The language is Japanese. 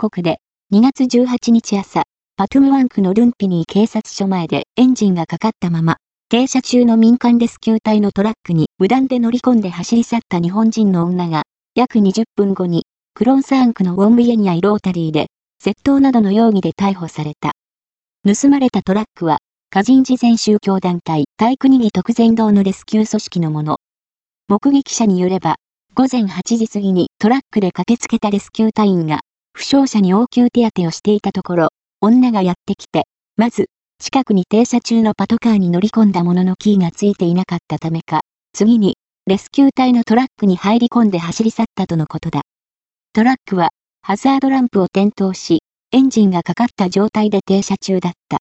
国で、2月18日朝、パトゥムワン区のルンピニー警察署前でエンジンがかかったまま、停車中の民間レスキュー隊のトラックに無断で乗り込んで走り去った日本人の女が、約20分後に、クロンサーン区のウォンビエニアイロータリーで、窃盗などの容疑で逮捕された。盗まれたトラックは、カジン慈善宗教団体、タイクニギ徳善堂のレスキュー組織のもの。目撃者によれば、午前8時過ぎにトラックで駆けつけたレスキュー隊員が、負傷者に応急手当てをしていたところ、女がやってきて、まず、近くに停車中のパトカーに乗り込んだもののキーがついていなかったためか、次に、レスキュー隊のトラックに入り込んで走り去ったとのことだ。トラックは、ハザードランプを点灯し、エンジンがかかった状態で停車中だった。